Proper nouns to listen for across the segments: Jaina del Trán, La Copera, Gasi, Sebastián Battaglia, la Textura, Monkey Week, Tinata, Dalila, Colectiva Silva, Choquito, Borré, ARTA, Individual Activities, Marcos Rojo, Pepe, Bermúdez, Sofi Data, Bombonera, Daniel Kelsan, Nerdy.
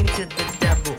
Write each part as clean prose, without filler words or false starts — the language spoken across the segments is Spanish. sing to the devil.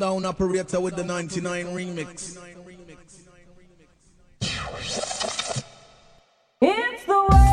Calm down, operator, with the 99 remix. It's the way.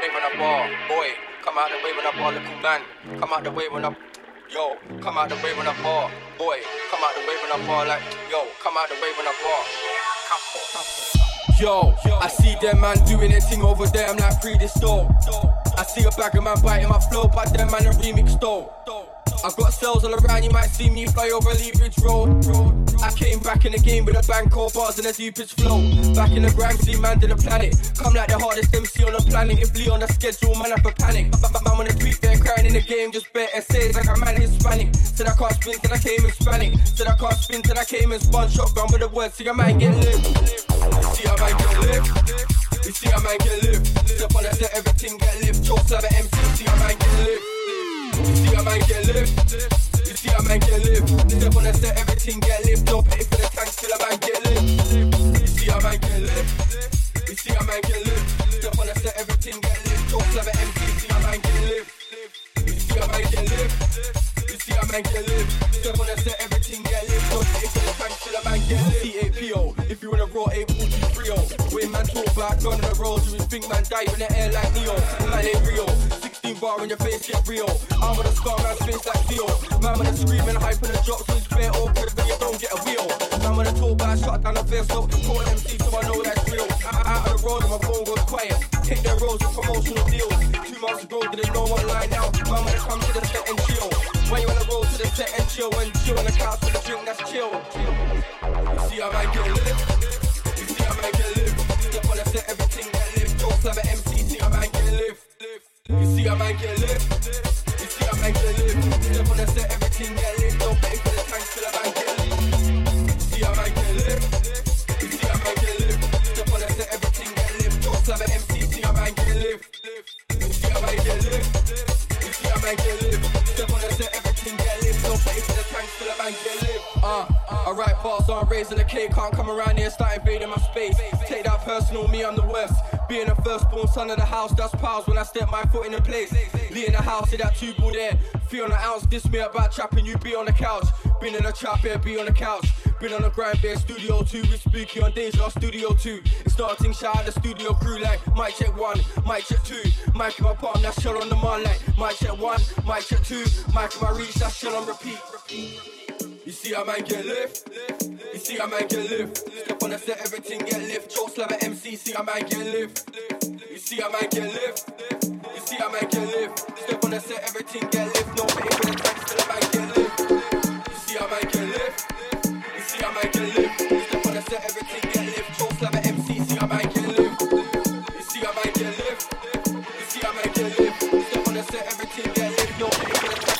waving up all. Boy, come out and waving up all the kulan. Come out the waving up. Yo, come out the waving up all. Boy, come out the waving up all like. Yo, come out the waving up all. Yo, I see them man doing their thing over there. I'm like free this door. I see a bag of man biting my flow, but them man a remix though. I've got cells all around, you might see me fly over Lee Bridge Road. I came back in the game with a bang, cold bars and a deepest flow. Back in the ranks, the man to the planet. Come like the hardest MC on the planet. If Lee on the schedule, man, I'm a panic. Man on the tweet, they're crying in the game. Just better essays like a man Hispanic. Said I can't spin till I came in Hispanic. Said I can't spin till I came in spun. Shotgun with the words, see a man get lit. You see a man get lit. You see a man get lit. Step on the set, everything get lit. Jokes like an MC, see a man get lit. You see a man get lived. You see a man get lived. Step on the set, everything get lived. Don't pay for the tanks till a man get lived. You see a man get lived. You see a man get lived. Step on the set, everything get lived. Don't play the MC, see a man get lived. You see a man get lived. You see a man get lived. Step on the set, everything get lived. Don't pay for the tanks till a man get lived. C8PO, if you wanna roll 843O. When man talk about gun on the road, you think man dive in the air like Neo. Man ain't real. 16 bar on your face, get real. I'm on a scar around space like Theo. Man with a scream and hype and a drop, so it's fair or good when you don't get a wheel. Man with a tall back, shut down a vessel. Call an MC so I know that's real. Out on the road and my phone goes quiet. Take their roles with promotional deals. 2 months ago, didn't know one line now. Man when it comes to the set and chill. When you on the road to the set and chill. When chill on the couch with a drink, that's chill. You see how I get lit. You see how I get lit. Step on the set, everything that lives. Jokes like an MC, see how I get lit. You see a man get lit. You see a man get lit. Step on the set, everything get lit. Don't pay for the tanks till a man get lit. You see a man get lit. You see a man get lit. Step on the set, everything get lit. Don't slap an MC, see a man get lit. You see a man get lit. You see a man get lit. Step on the set, everything get lit. Don't pay for the tanks till a man get lit. I write bars, so I'm raising a K. Can't come around here and start invading my space. Take that personal, me, I'm the worst. Being the firstborn son of the house, that's pals when I step my foot in the place. Lee in the house, see that 2 ball there. Feel on the ounce, diss me about trapping, you be on the couch. Been in the trap, here, be on the couch. Been on the grind, bare Studio 2. With Spooky on Deja, Studio 2. It's starting, shout out the studio crew like mic check 1, mic check 2. Mic in my palm, that's shell on the man like mic check 1, mic check 2. Mic in my reach, that's shell on repeat. You see a man get lift. You see a man get lift. Step on the set, everything get lift. Jokes like an MC, see a man get lift. You see a man get lift. You see a man get lift. Step on the set, everything get lift. No pay for the tanks till a man get lift. You see a man get lift. You see a man get lift. Step on the set, everything get lift. Jokes like an MC, see a man get lift. You see a man get lift. You see a man get lift. Step on the set, everything get lift. No pay for the tanks.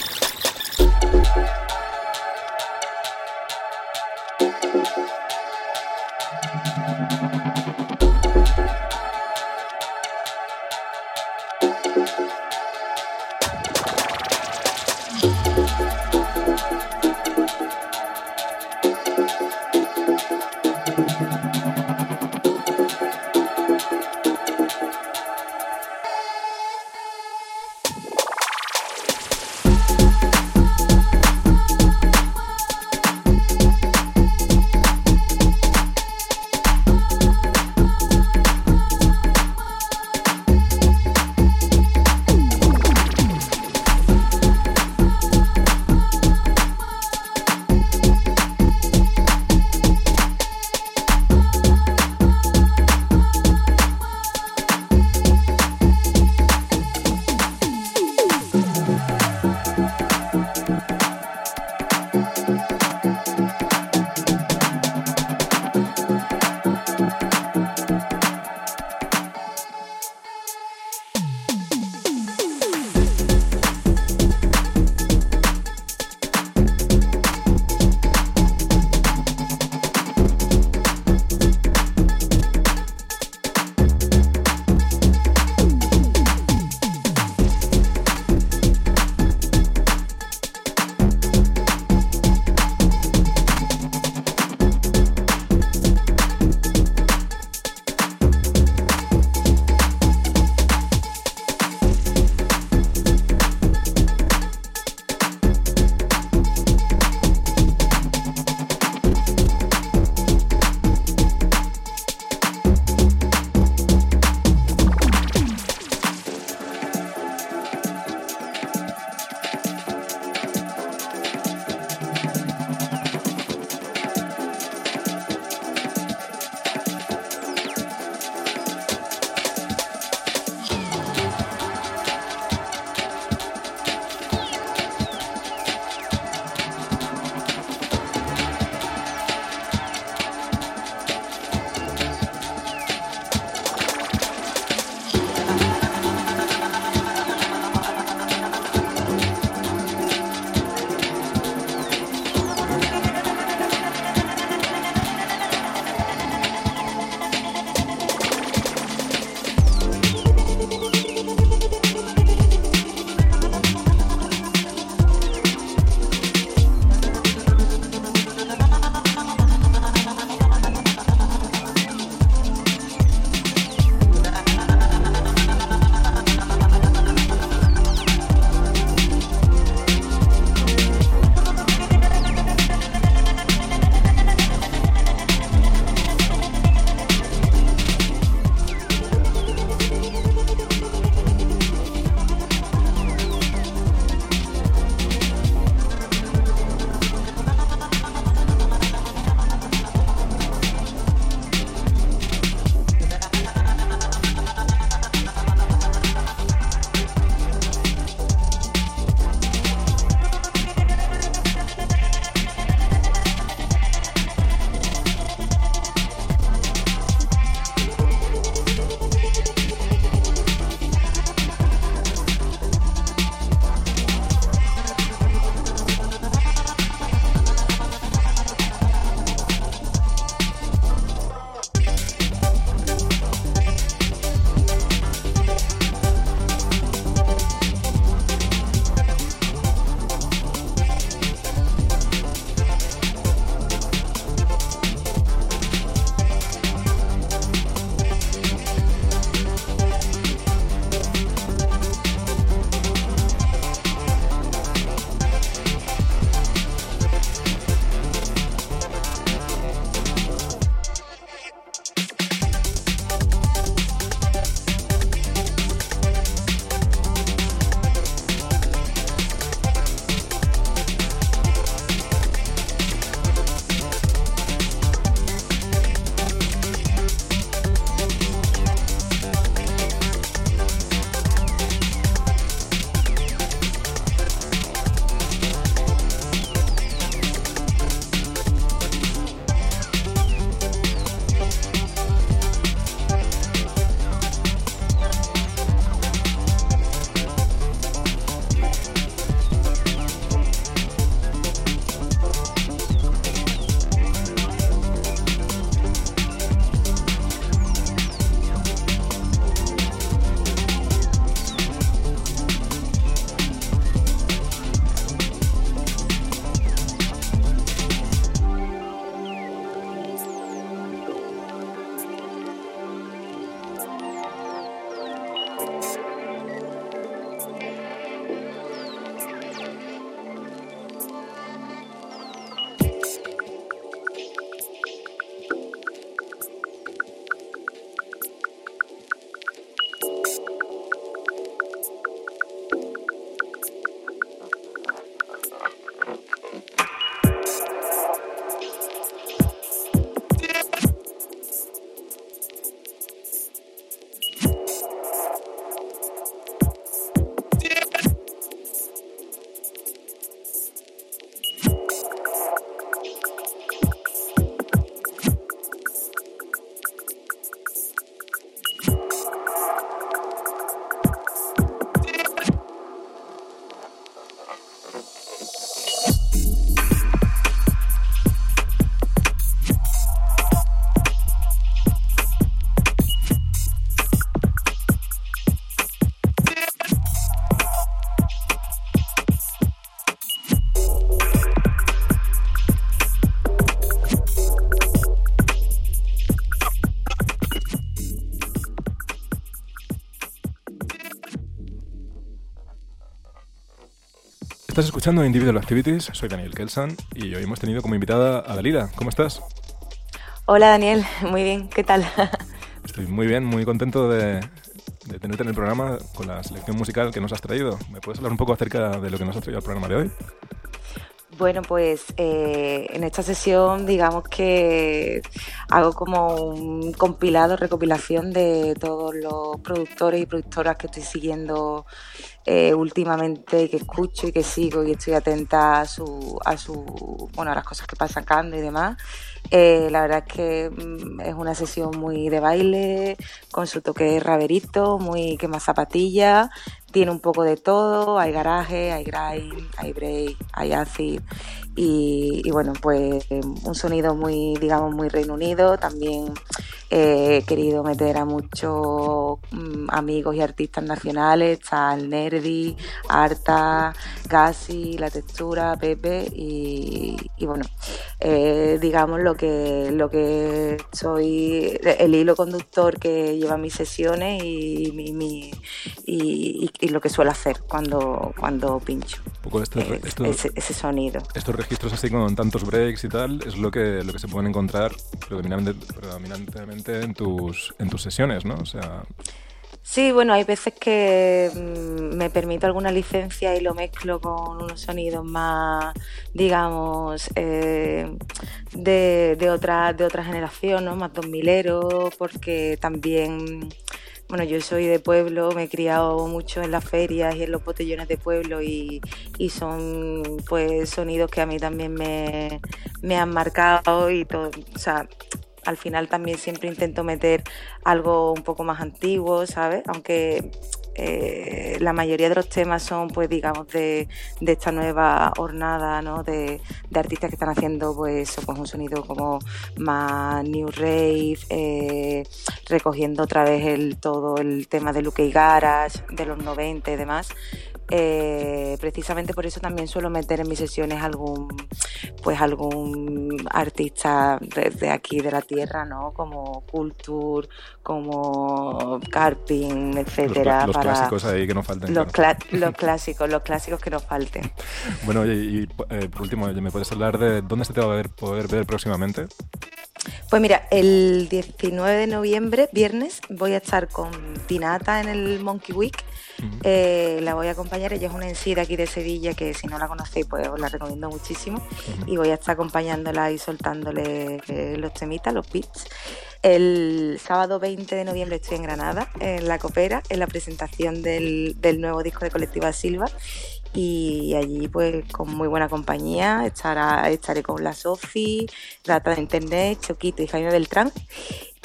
Estás escuchando Individual Activities, soy Daniel Kelsan y hoy hemos tenido como invitada a Dalila. ¿Cómo estás? Hola Daniel, muy bien, ¿qué tal? Estoy muy bien, muy contento de tenerte en el programa con la selección musical que nos has traído. ¿Me puedes hablar un poco acerca de lo que nos has traído al programa de hoy? Bueno, pues en esta sesión digamos que hago como un compilado, recopilación de todos los productores y productoras que estoy siguiendo últimamente, que escucho y que sigo y estoy atenta a las cosas que van sacando y demás. La verdad es que es una sesión muy de baile, con su toque de raverito, muy quema zapatilla. Tiene un poco de todo, hay garaje, hay grind, hay break, hay acid y bueno, pues un sonido muy, digamos, muy Reino Unido. También he querido meter a muchos amigos y artistas nacionales, está el Nerdy, ARTA, Gasi, La Textura, Pepe y bueno, digamos lo que soy, el hilo conductor que lleva mis sesiones y lo que suelo hacer cuando pincho. Un poco ese sonido. Estos registros así con tantos breaks y tal es lo que se pueden encontrar predominantemente en tus sesiones, ¿no? O sea... Sí, bueno, hay veces que me permito alguna licencia y lo mezclo con unos sonidos más, digamos, de otra generación, ¿no? Más 2000ero, porque también... Bueno, yo soy de pueblo, me he criado mucho en las ferias y en los botellones de pueblo y son pues sonidos que a mí también me han marcado y todo, o sea, al final también siempre intento meter algo un poco más antiguo, ¿sabes? Aunque la mayoría de los temas son, pues digamos, de esta nueva hornada, ¿no? De artistas que están haciendo pues un sonido como más new rave, recogiendo otra vez todo el tema de Luke y Garage, de los 90 y demás. Precisamente por eso también suelo meter en mis sesiones algún artista de aquí de la tierra, ¿no? Como Culture, como Carpin, etcétera. Los clásicos ahí que nos falten. Los clásicos que nos falten. Bueno, y por último, ¿me puedes hablar de dónde se te va a poder ver próximamente? Pues mira, el 19 de noviembre, viernes, voy a estar con Tinata en el Monkey Week. Uh-huh. La voy a acompañar, ella es una MC de aquí de Sevilla que si no la conocéis pues os la recomiendo muchísimo. Uh-huh. Y voy a estar acompañándola y soltándole los temitas, los beats. El sábado 20 de noviembre estoy en Granada, en La Copera, en la presentación del nuevo disco de Colectiva Silva. Y allí pues con muy buena compañía estaré con la Sofi Data de Internet, Choquito y Jaina del Trán.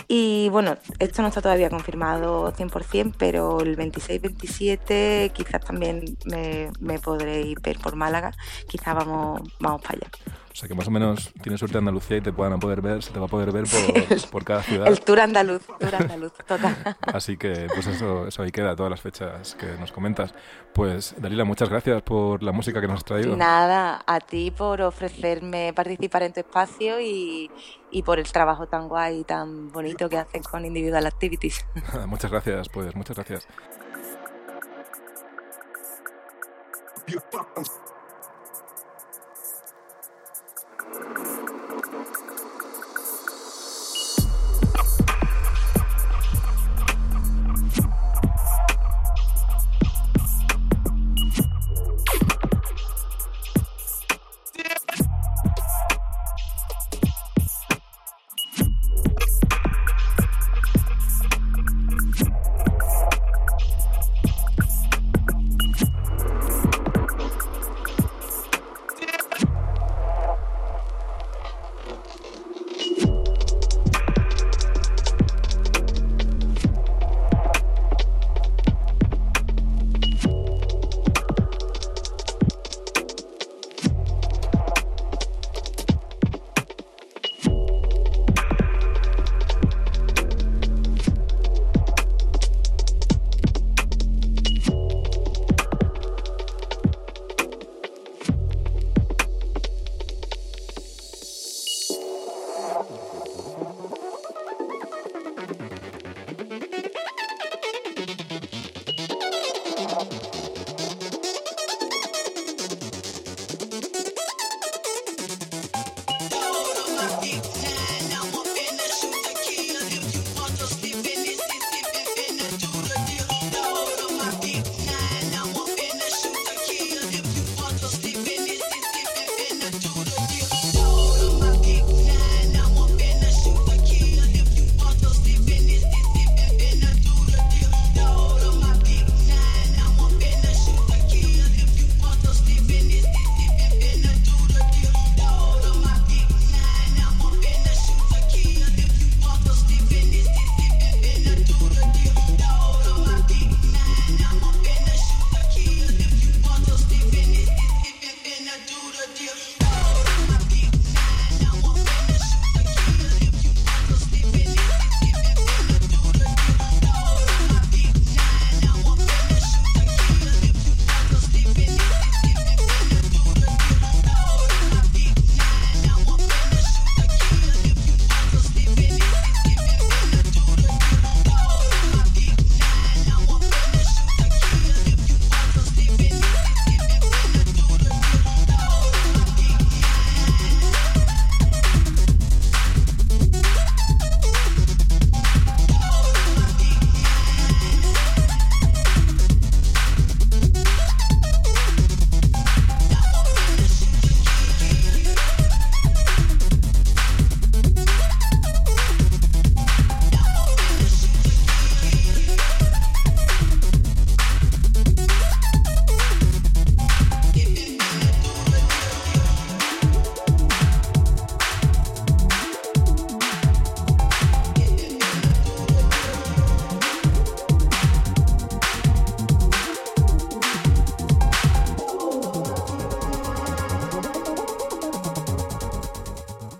Y bueno, esto no está todavía confirmado 100%, pero el 26-27 quizás también me podréis ver por Málaga, quizás vamos para allá. O sea que más o menos tienes suerte de Andalucía y se te va a poder ver por cada ciudad. El tour andaluz, total. Así que pues eso ahí queda, todas las fechas que nos comentas. Pues Dalila, muchas gracias por la música que nos has traído. Nada, a ti por ofrecerme participar en tu espacio y por el trabajo tan guay y tan bonito que haces con Individual Activities. Muchas gracias, pues, muchas gracias.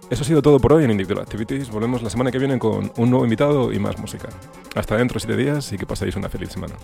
Eso ha sido todo por hoy en Individual Activities. Volvemos la semana que viene con un nuevo invitado y más música. Hasta dentro de 7 días y que paséis una feliz semana.